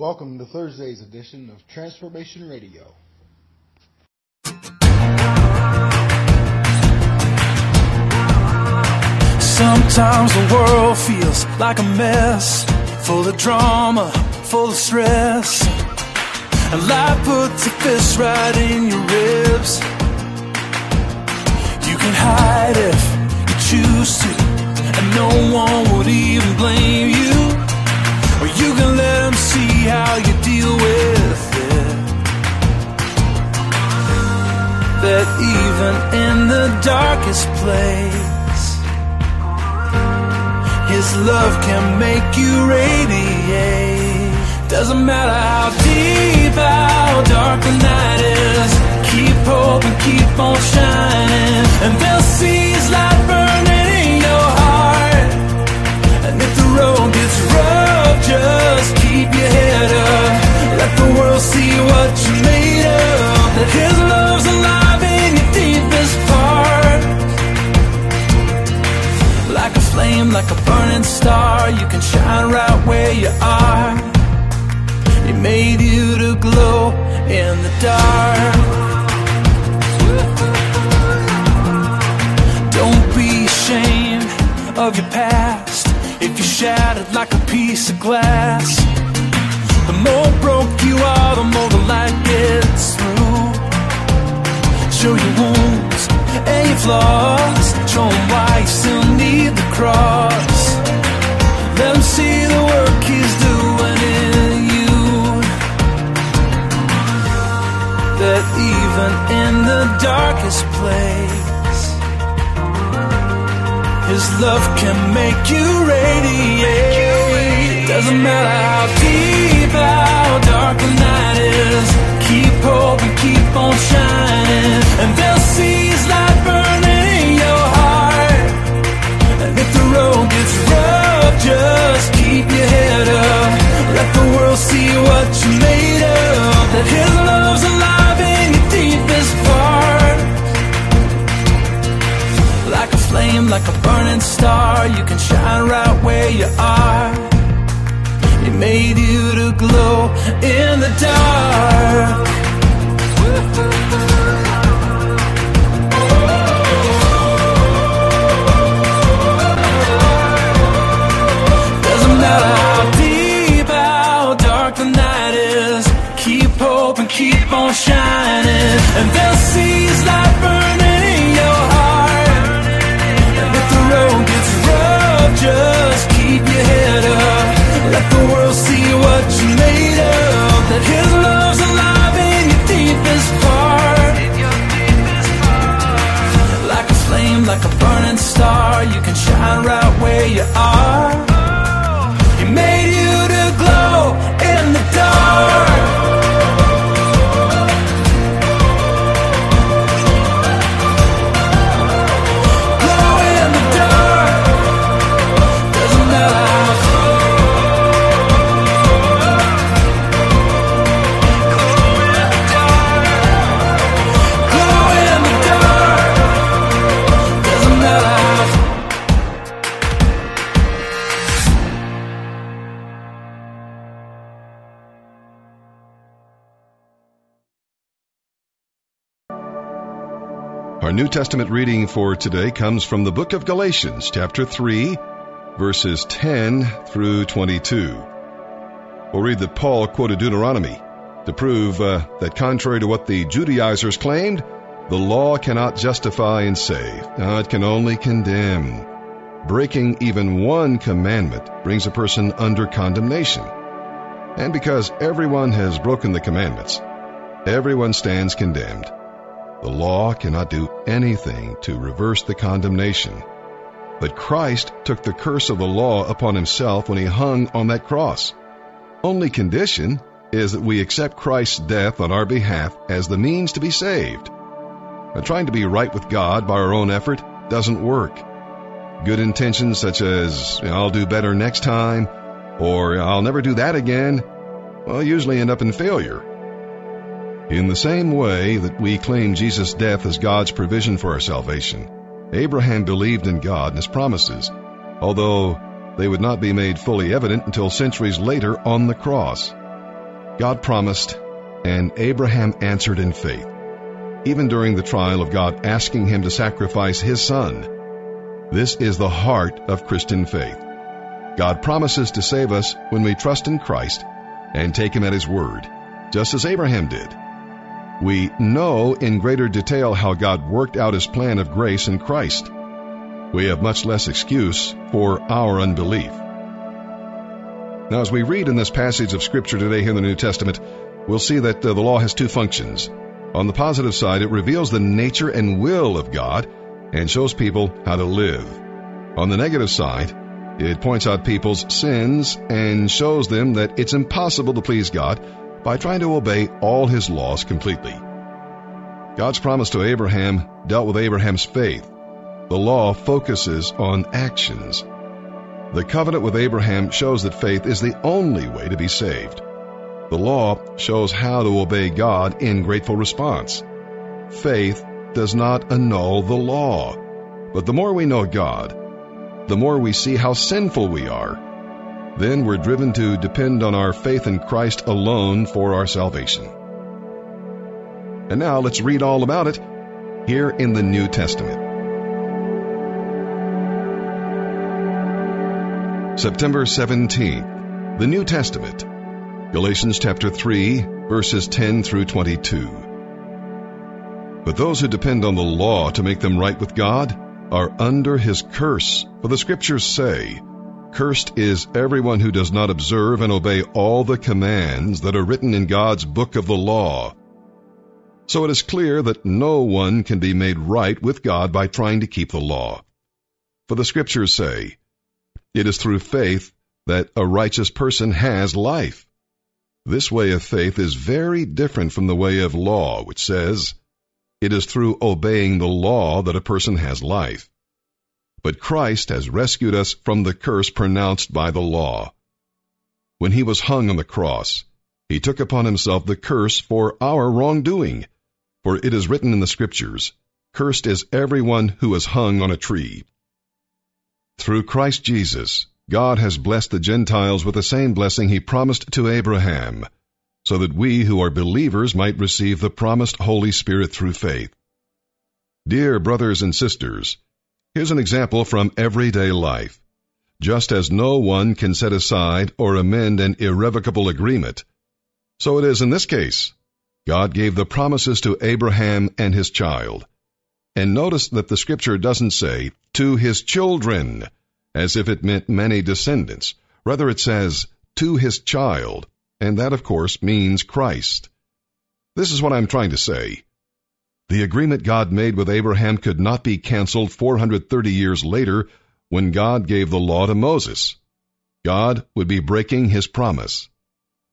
Welcome to Thursday's edition of Transformation Radio. Sometimes the world feels like a mess, full of drama, full of stress. And life puts a fist right in your ribs. You can hide if you choose to, and no one would even blame you. Or you can let them see how you deal with it. That even in the darkest place, His love can make you radiate. Doesn't matter how deep, how dark the night is, keep hope and keep on shining, and they'll see His light burning in your heart. And if the road gets rough, just keep your head up. Let the world see what you're made of. That His love's alive in your deepest part. Like a flame, like a burning star, you can shine right where you are. He made you to glow in the dark. Don't be ashamed of your past. If you shattered like a piece of glass, the more broke you are, the more the light gets through. Show your wounds and your flaws, show them why you still need the cross. Let them see the work He's doing in you. That even in the darkest place, His love can make you radiate. Doesn't matter how deep, how dark the night is, keep hope and keep on shining, and they'll see His light burning in your heart. And if the road gets rough, just keep your head up. Let the world see what you're made of. That His love's alive in your deepest part. Like a flame, like a burning star, you can shine right where you are. He made you to glow in the dark. Doesn't matter how deep, how dark the night is, keep hope and keep on shining, and they'll see His light burning in your heart. Road gets rough, just keep your head up. Let the world see what you're made of. That His love's alive in your deepest part. Like a flame, like a burning star, you can shine right where you are. He made you to glow in the dark. Our New Testament reading for today comes from the book of Galatians, chapter 3, verses 10 through 22. We'll read that Paul quoted Deuteronomy to prove that contrary to what the Judaizers claimed, the law cannot justify and save. No, it can only condemn. Breaking even one commandment brings a person under condemnation. And because everyone has broken the commandments, everyone stands condemned. The law cannot do anything to reverse the condemnation. But Christ took the curse of the law upon Himself when He hung on that cross. Only condition is that we accept Christ's death on our behalf as the means to be saved. Now, trying to be right with God by our own effort doesn't work. Good intentions such as, I'll do better next time, or I'll never do that again, well, usually end up in failure. In the same way that we claim Jesus' death as God's provision for our salvation, Abraham believed in God and His promises, although they would not be made fully evident until centuries later on the cross. God promised, and Abraham answered in faith, even during the trial of God asking him to sacrifice his son. This is the heart of Christian faith. God promises to save us when we trust in Christ and take him at his word, just as Abraham did. We know in greater detail how God worked out his plan of grace in Christ. We have much less excuse for our unbelief. Now, as we read in this passage of Scripture today here in the New Testament, we'll see that the law has two functions. On the positive side, it reveals the nature and will of God and shows people how to live. On the negative side, it points out people's sins and shows them that it's impossible to please God by trying to obey all his laws completely. God's promise to Abraham dealt with Abraham's faith. The law focuses on actions. The covenant with Abraham shows that faith is the only way to be saved. The law shows how to obey God in grateful response. Faith does not annul the law. But the more we know God, the more we see how sinful we are. Then we're driven to depend on our faith in Christ alone for our salvation. And now let's read all about it here in the New Testament. September 17th, the New Testament, Galatians chapter 3, verses 10 through 22. But those who depend on the law to make them right with God are under his curse, for the Scriptures say, "Cursed is everyone who does not observe and obey all the commands that are written in God's book of the law." So it is clear that no one can be made right with God by trying to keep the law. For the Scriptures say, "It is through faith that a righteous person has life." This way of faith is very different from the way of law, which says, "It is through obeying the law that a person has life." But Christ has rescued us from the curse pronounced by the law. When he was hung on the cross, he took upon himself the curse for our wrongdoing. For it is written in the Scriptures, "Cursed is everyone who is hung on a tree." Through Christ Jesus, God has blessed the Gentiles with the same blessing he promised to Abraham, so that we who are believers might receive the promised Holy Spirit through faith. Dear brothers and sisters, here's an example from everyday life. Just as no one can set aside or amend an irrevocable agreement, so it is in this case. God gave the promises to Abraham and his child. And notice that the Scripture doesn't say, "to his children," as if it meant many descendants. Rather, it says, "to his child," and that, of course, means Christ. This is what I'm trying to say. The agreement God made with Abraham could not be canceled 430 years later when God gave the law to Moses. God would be breaking his promise.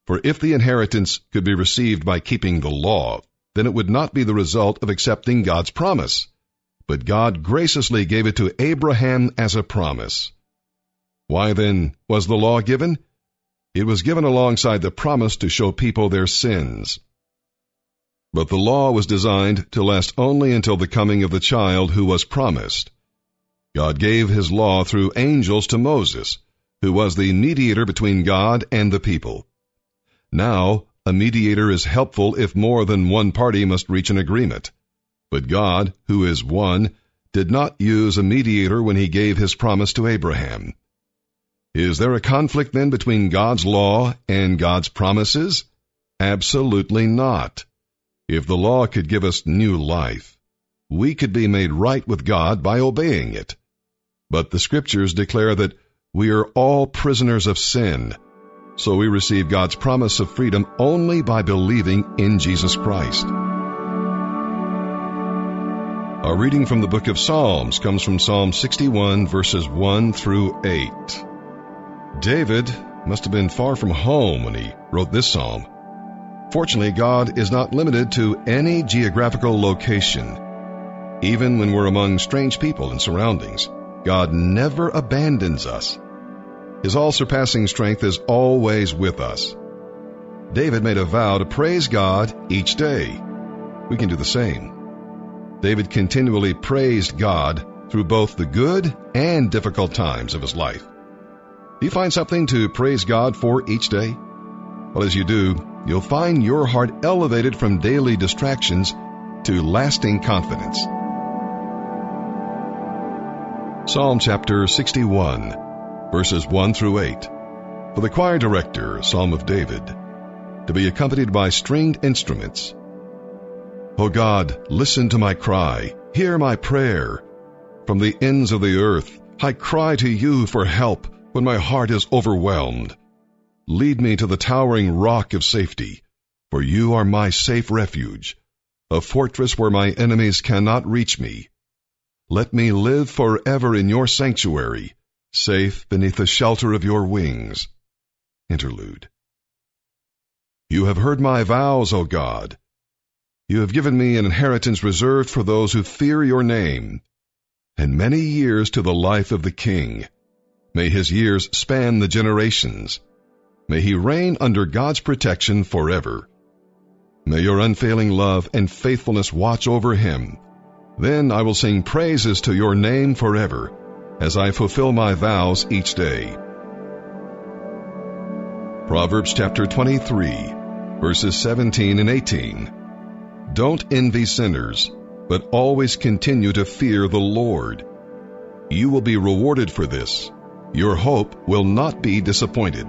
For if the inheritance could be received by keeping the law, then it would not be the result of accepting God's promise. But God graciously gave it to Abraham as a promise. Why then was the law given? It was given alongside the promise to show people their sins. But the law was designed to last only until the coming of the child who was promised. God gave his law through angels to Moses, who was the mediator between God and the people. Now, a mediator is helpful if more than one party must reach an agreement. But God, who is one, did not use a mediator when he gave his promise to Abraham. Is there a conflict then between God's law and God's promises? Absolutely not. If the law could give us new life, we could be made right with God by obeying it. But the Scriptures declare that we are all prisoners of sin, so we receive God's promise of freedom only by believing in Jesus Christ. Our reading from the book of Psalms comes from Psalm 61, verses 1 through 8. David must have been far from home when he wrote this psalm. Fortunately, God is not limited to any geographical location. Even when we're among strange people and surroundings, God never abandons us. His all-surpassing strength is always with us. David made a vow to praise God each day. We can do the same. David continually praised God through both the good and difficult times of his life. Do you find something to praise God for each day? Well, as you do, you'll find your heart elevated from daily distractions to lasting confidence. Psalm chapter 61, verses 1 through 8. For the choir director, Psalm of David, to be accompanied by stringed instruments. O God, listen to my cry, hear my prayer. From the ends of the earth, I cry to you for help when my heart is overwhelmed. Lead me to the towering rock of safety, for you are my safe refuge, a fortress where my enemies cannot reach me. Let me live forever in your sanctuary, safe beneath the shelter of your wings. Interlude. You have heard my vows, O God. You have given me an inheritance reserved for those who fear your name, and many years to the life of the king. May his years span the generations. May he reign under God's protection forever. May your unfailing love and faithfulness watch over him. Then I will sing praises to your name forever, as I fulfill my vows each day. Proverbs chapter 23, verses 17 and 18. Don't envy sinners, but always continue to fear the Lord. You will be rewarded for this. Your hope will not be disappointed.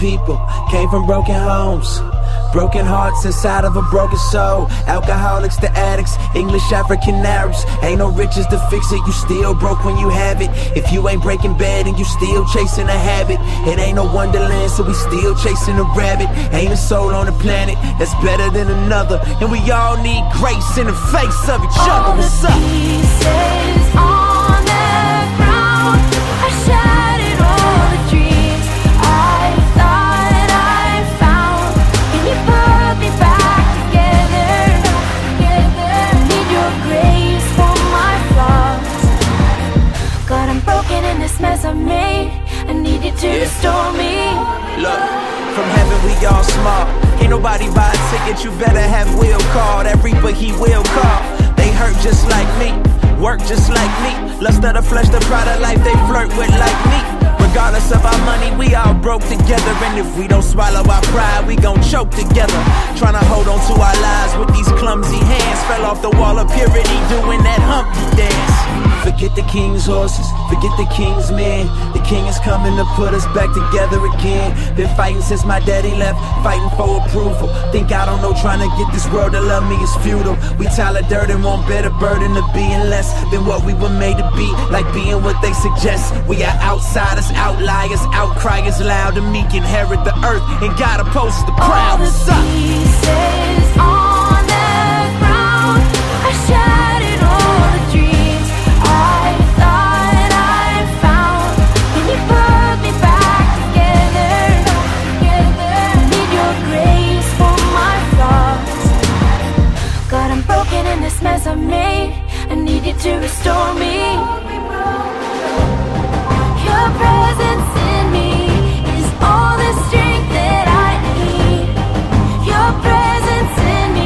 People came from broken homes, broken hearts inside of a broken soul. Alcoholics to addicts, English African Arabs. Ain't no riches to fix it, you still broke when you have it. If you ain't breaking bad and you still chasing a habit, it ain't no wonderland, so we still chasing a rabbit. Ain't a soul on the planet that's better than another, and we all need grace in the face of each other. What's up? All the pieces on the ground are shattered, all the dreams mess I made, I need you to restore me. Look, from heaven we all small. Ain't nobody buy a ticket, you better have will call. That reaper he will call. They hurt just like me, work just like me. Lust of the flesh, the pride of life they flirt with like me. Regardless of our money, we all broke together. And if we don't swallow our pride, we gon' choke together. Tryna hold on to our lives with these clumsy hands. Fell off the wall of purity doing that Humpty dance. Forget the king's horses, forget the king's men. The king is coming to put us back together again. Been fighting since my daddy left, fighting for approval. Think I don't know, trying to get this world to love me is futile. We Tyler Dirt and want better burden of being less than what we were made to be, like being what they suggest. We are outsiders, outliers, outcryers, loud and meek. Inherit the earth and God opposes the proud. All the pieces on the ground are shattered, all the dreams mess I made, I need you to restore me. Your presence in me is all the strength that I need. Your presence in me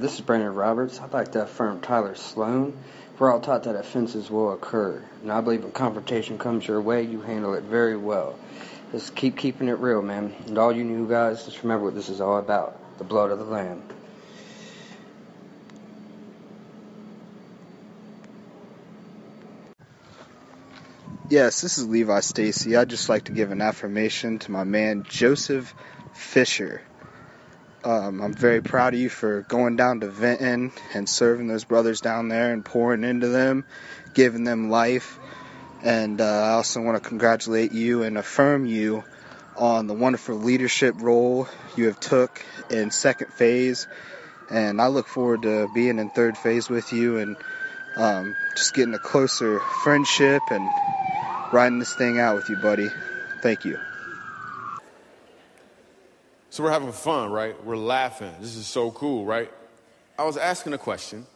there. This is Brandon Roberts. I'd like to affirm Tyler Sloan. We're all taught that offenses will occur, and I believe when confrontation comes your way, you handle it very well. Just keep keeping it real, man. And all you new guys, just remember what this is all about, the blood of the Lamb. Yes, this is Levi Stacey. I'd just like to give an affirmation to my man, Joseph Fisher. I'm very proud of you for going down to Vinton and serving those brothers down there and pouring into them, giving them life. And I also want to congratulate you and affirm you on the wonderful leadership role you have took in second phase. And I look forward to being in third phase with you and just getting a closer friendship and riding this thing out with you, buddy. Thank you. So we're having fun, right? We're laughing. This is so cool, right? I was asking a question,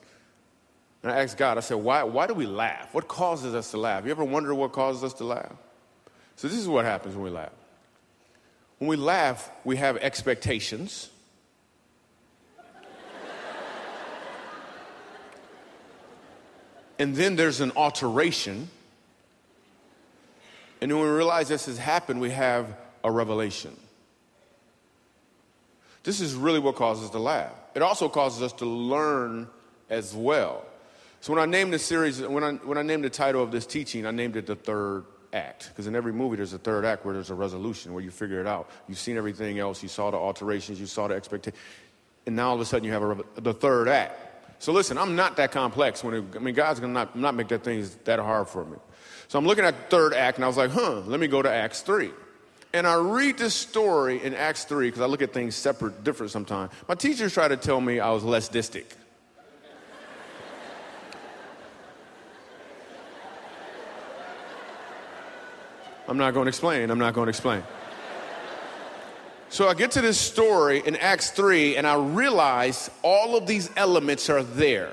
and I asked God, I said, why do we laugh? What causes us to laugh? You ever wonder what causes us to laugh? So this is what happens when we laugh. When we laugh, we have expectations. And then there's an alteration. And when we realize this has happened, we have a revelation. This is really what causes us to laugh. It also causes us to learn as well. So when I named this series, when I named the title of this teaching, I named it The Third Act. Because in every movie, there's a third act where there's a resolution, where you figure it out. You've seen everything else. You saw the alterations. You saw the expectations. And now all of a sudden, you have the third act. So listen, I'm not that complex. God's going to not make that things that hard for me. So I'm looking at the third act, and I was like, let me go to Acts 3. And I read this story in Acts 3, because I look at things separate, different sometimes. My teachers tried to tell me I was lessistic. I'm not going to explain. So I get to this story in Acts 3, and I realize all of these elements are there.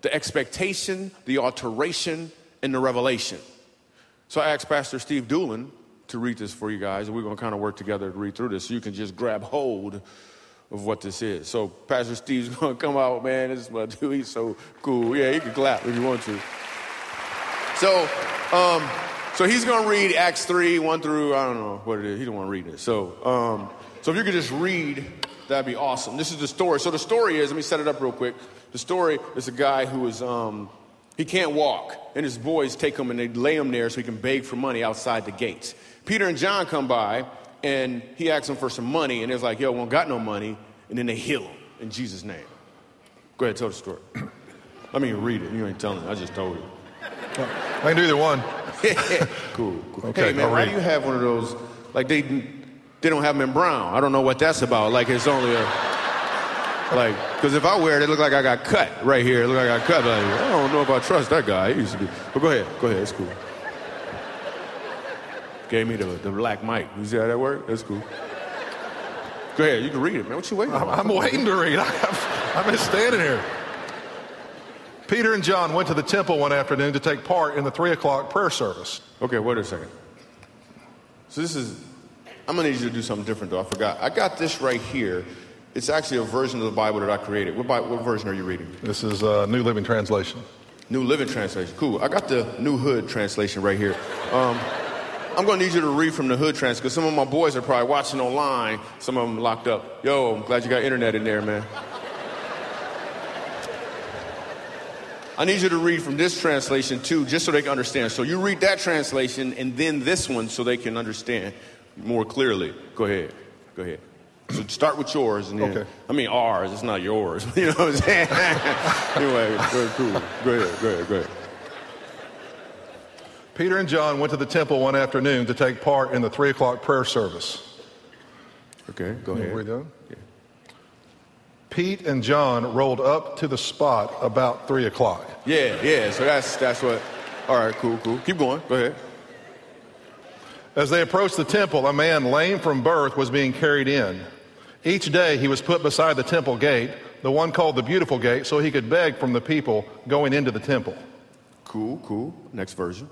The expectation, the alteration, and the revelation. So I asked Pastor Steve Doolin to read this for you guys, and we're going to kind of work together to read through this so you can just grab hold of what this is. So Pastor Steve's going to come out, man. This is my dude. He's so cool. Yeah, you can clap if you want to. So he's going to read Acts 3, 1 through, I don't know what it is. He don't want to read it. So if you could just read, that'd be awesome. This is the story. So the story is, let me set it up real quick. The story is a guy who is, he can't walk. And his boys take him and they lay him there so he can beg for money outside the gates. Peter and John come by and he asks them for some money. And it's like, yo, I don't got no money. And then they heal him in Jesus' name. Go ahead, tell the story. Let me read it. You ain't telling it. I just told you. I can do either one. Cool. Okay, hey, man, why do you have one of those? Like, they don't have them in brown. I don't know what that's about. Like, it's only a... Like, because if I wear it, it looks like I got cut right here. It looks like I got cut. Like, I don't know if I trust that guy. He used to be... But go ahead. It's cool. Gave me the black mic. You see how that worked? That's cool. Go ahead. You can read it, man. What you waiting on? I'm waiting to read. I've been standing here. Peter and John went to the temple one afternoon to take part in the 3:00 prayer service. Okay, wait a second. So this is... I'm going to need you to do something different, though. I forgot. I got this right here. It's actually a version of the Bible that I created. What version are you reading? This is New Living Translation. New Living Translation. Cool. I got the New Hood Translation right here. I'm going to need you to read from the Hood Translation because some of my boys are probably watching online. Some of them locked up. Yo, I'm glad you got internet in there, man. I need you to read from this translation, too, just so they can understand. So you read that translation and then this one so they can understand more clearly. Go ahead. So start with yours, and then, okay. I mean ours, it's not yours. You know what I'm saying? Anyway, very cool. Go ahead. Peter and John went to the temple one afternoon to take part in the 3:00 prayer service. Okay, go ahead. We go? Yeah. Pete and John rolled up to the spot about 3:00. Yeah, so that's what... All right, cool. Keep going, go ahead. As they approached the temple, a man lame from birth was being carried in. Each day he was put beside the temple gate, the one called the Beautiful Gate, so he could beg from the people going into the temple. Cool. Next version.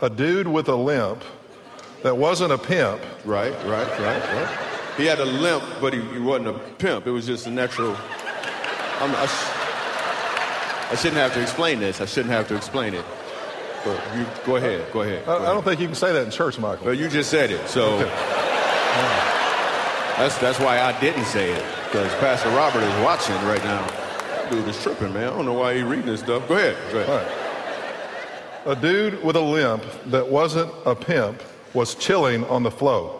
A dude with a limp that wasn't a pimp. Right. He had a limp, but he wasn't a pimp. It was just a natural. I shouldn't have to explain this. I shouldn't have to explain it. But you go ahead. Go ahead. I don't think you can say that in church, Michael. Well, you just said it, so that's why I didn't say it, because Pastor Robert is watching right now. That dude is tripping, man. I don't know why he's reading this stuff. Go ahead. Go ahead. All right. A dude with a limp that wasn't a pimp was chilling on the flow.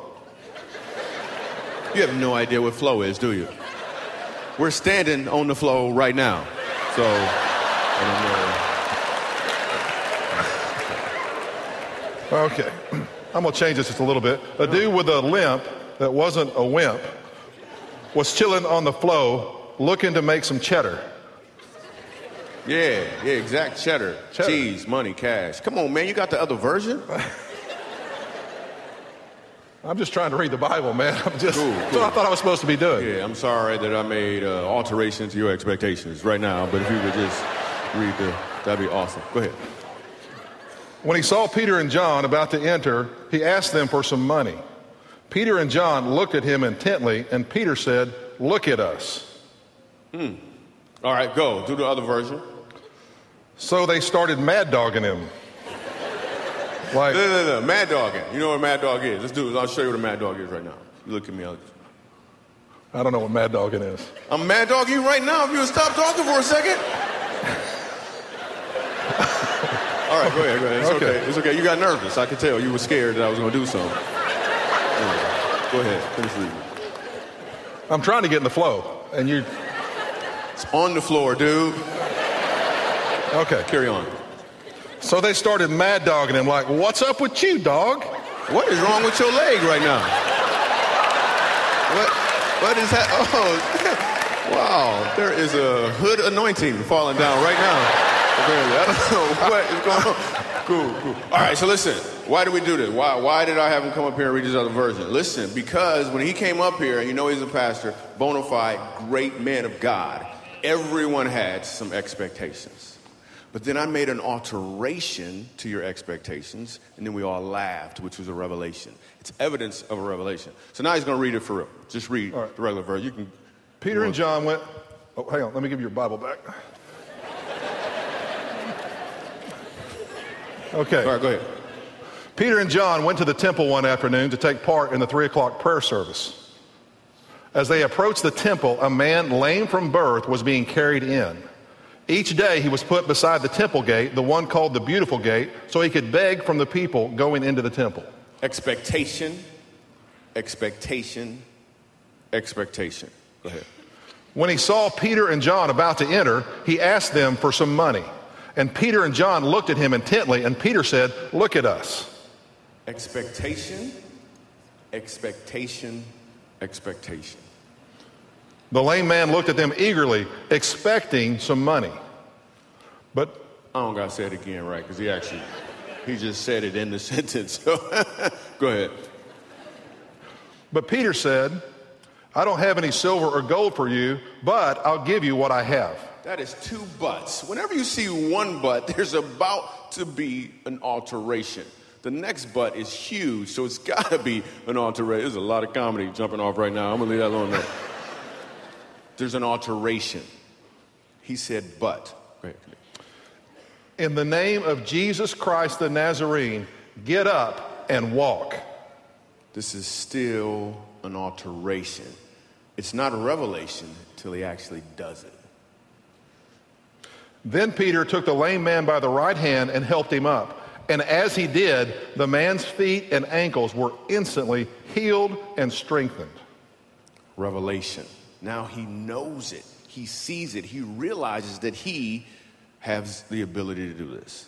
You have no idea what flow is, do you? We're standing on the flow right now. So, I don't know. Okay. I'm going to change this just a little bit. A dude with a limp that wasn't a wimp was chilling on the flow looking to make some cheddar. Yeah, exact cheddar. Cheese, money, cash. Come on, man, you got the other version? I'm just trying to read the Bible, man. That's what I thought I was supposed to be doing. Yeah, I'm sorry that I made alterations to your expectations right now, but if you could just read that'd be awesome. Go ahead. When he saw Peter and John about to enter, he asked them for some money. Peter and John looked at him intently, and Peter said, "Look at us." All right, go. Do the other version. So they started mad dogging him. Like, no, mad dogging. You know what mad dog is? Let's do it. I'll show you what a mad dog is right now. You look at me. I don't know what mad dogging is. I'm mad dogging you right now if you would stop talking for a second. All right, go ahead. It's okay. It's okay. You got nervous. I could tell you were scared that I was going to do something. Anyway, go ahead. Finish reading. I'm trying to get in the flow, and you... It's on the floor, dude. Okay. Carry on. So they started mad dogging him, like, "What's up with you, dog? What is wrong with your leg right now? What is that? Oh, wow. There is a hood anointing falling down right now. I don't know what is going on." Cool. All right, so listen. Why do we do this? Why did I have him come up here and read this other version? Listen, because when he came up here, and you know he's a pastor, bona fide, great man of God, everyone had some expectations. But then I made an alteration to your expectations, and then we all laughed, which was a revelation. It's evidence of a revelation. So now he's going to read it for real. Just read the regular verse. You can. Peter and John went. Oh, hang on. Let me give you your Bible back. Okay. All right, go ahead. Peter and John went to the temple one afternoon to take part in the 3:00 prayer service. As they approached the temple, a man lame from birth was being carried in. Each day he was put beside the temple gate, the one called the Beautiful Gate, so he could beg from the people going into the temple. Expectation, expectation, expectation. Go ahead. When he saw Peter and John about to enter, he asked them for some money. And Peter and John looked at him intently, and Peter said, "Look at us." Expectation, expectation, expectation. The lame man looked at them eagerly, expecting some money. But I don't gotta say it again, right? Because he just said it in the sentence. So go ahead. But Peter said, "I don't have any silver or gold for you, but I'll give you what I have." That is two buts. Whenever you see one but, there's about to be an alteration. The next but is huge, so it's got to be an alteration. There's a lot of comedy jumping off right now. I'm going to leave that alone now. There's an alteration. He said, "But." Right. "In the name of Jesus Christ the Nazarene, get up and walk." This is still an alteration. It's not a revelation till he actually does it. Then Peter took the lame man by the right hand and helped him up. And as he did, the man's feet and ankles were instantly healed and strengthened. Revelation. Now he knows it. He sees it. He realizes that he has the ability to do this.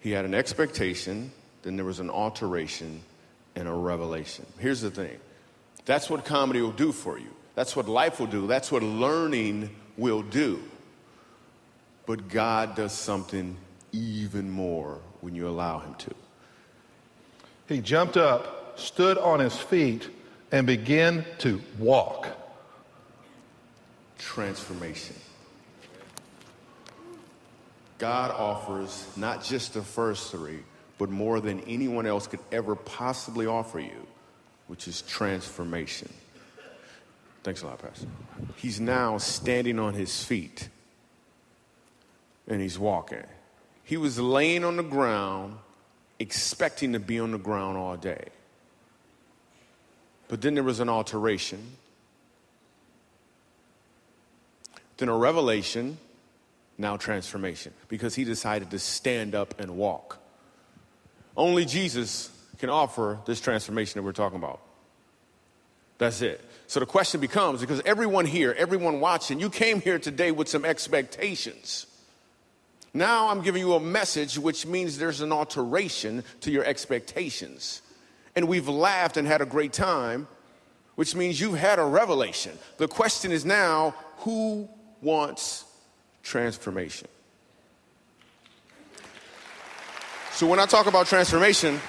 He had an expectation, then there was an alteration and a revelation. Here's the thing. That's what comedy will do for you. That's what life will do. That's what learning will do. But God does something even more when you allow him to. He jumped up, stood on his feet, and began to walk. Transformation. God offers not just the first three, but more than anyone else could ever possibly offer you, which is transformation. Thanks a lot, Pastor. He's now standing on his feet, and he's walking. He was laying on the ground, expecting to be on the ground all day. But then there was an alteration, then a revelation, now transformation, because he decided to stand up and walk. Only Jesus can offer this transformation that we're talking about. That's it. So the question becomes, because everyone here, everyone watching, you came here today with some expectations. Now I'm giving you a message, which means there's an alteration to your expectations. And we've laughed and had a great time, which means you've had a revelation. The question is now, who wants transformation? So when I talk about transformation,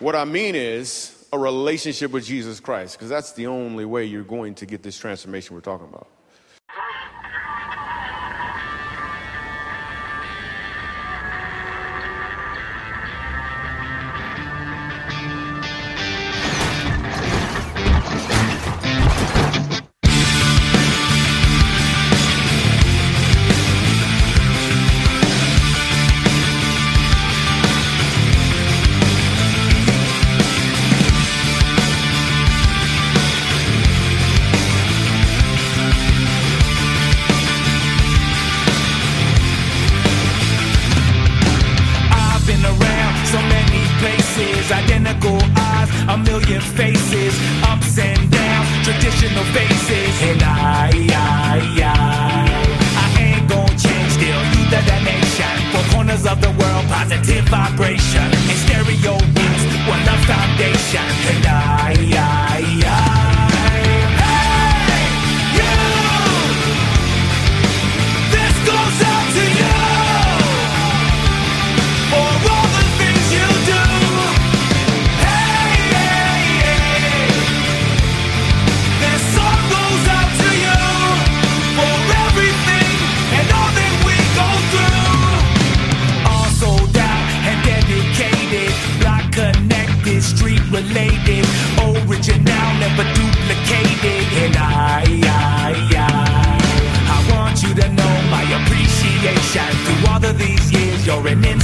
what I mean is a relationship with Jesus Christ, because that's the only way you're going to get this transformation we're talking about.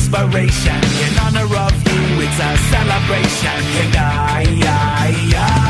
Inspiration. In honor of you, it's a celebration. And I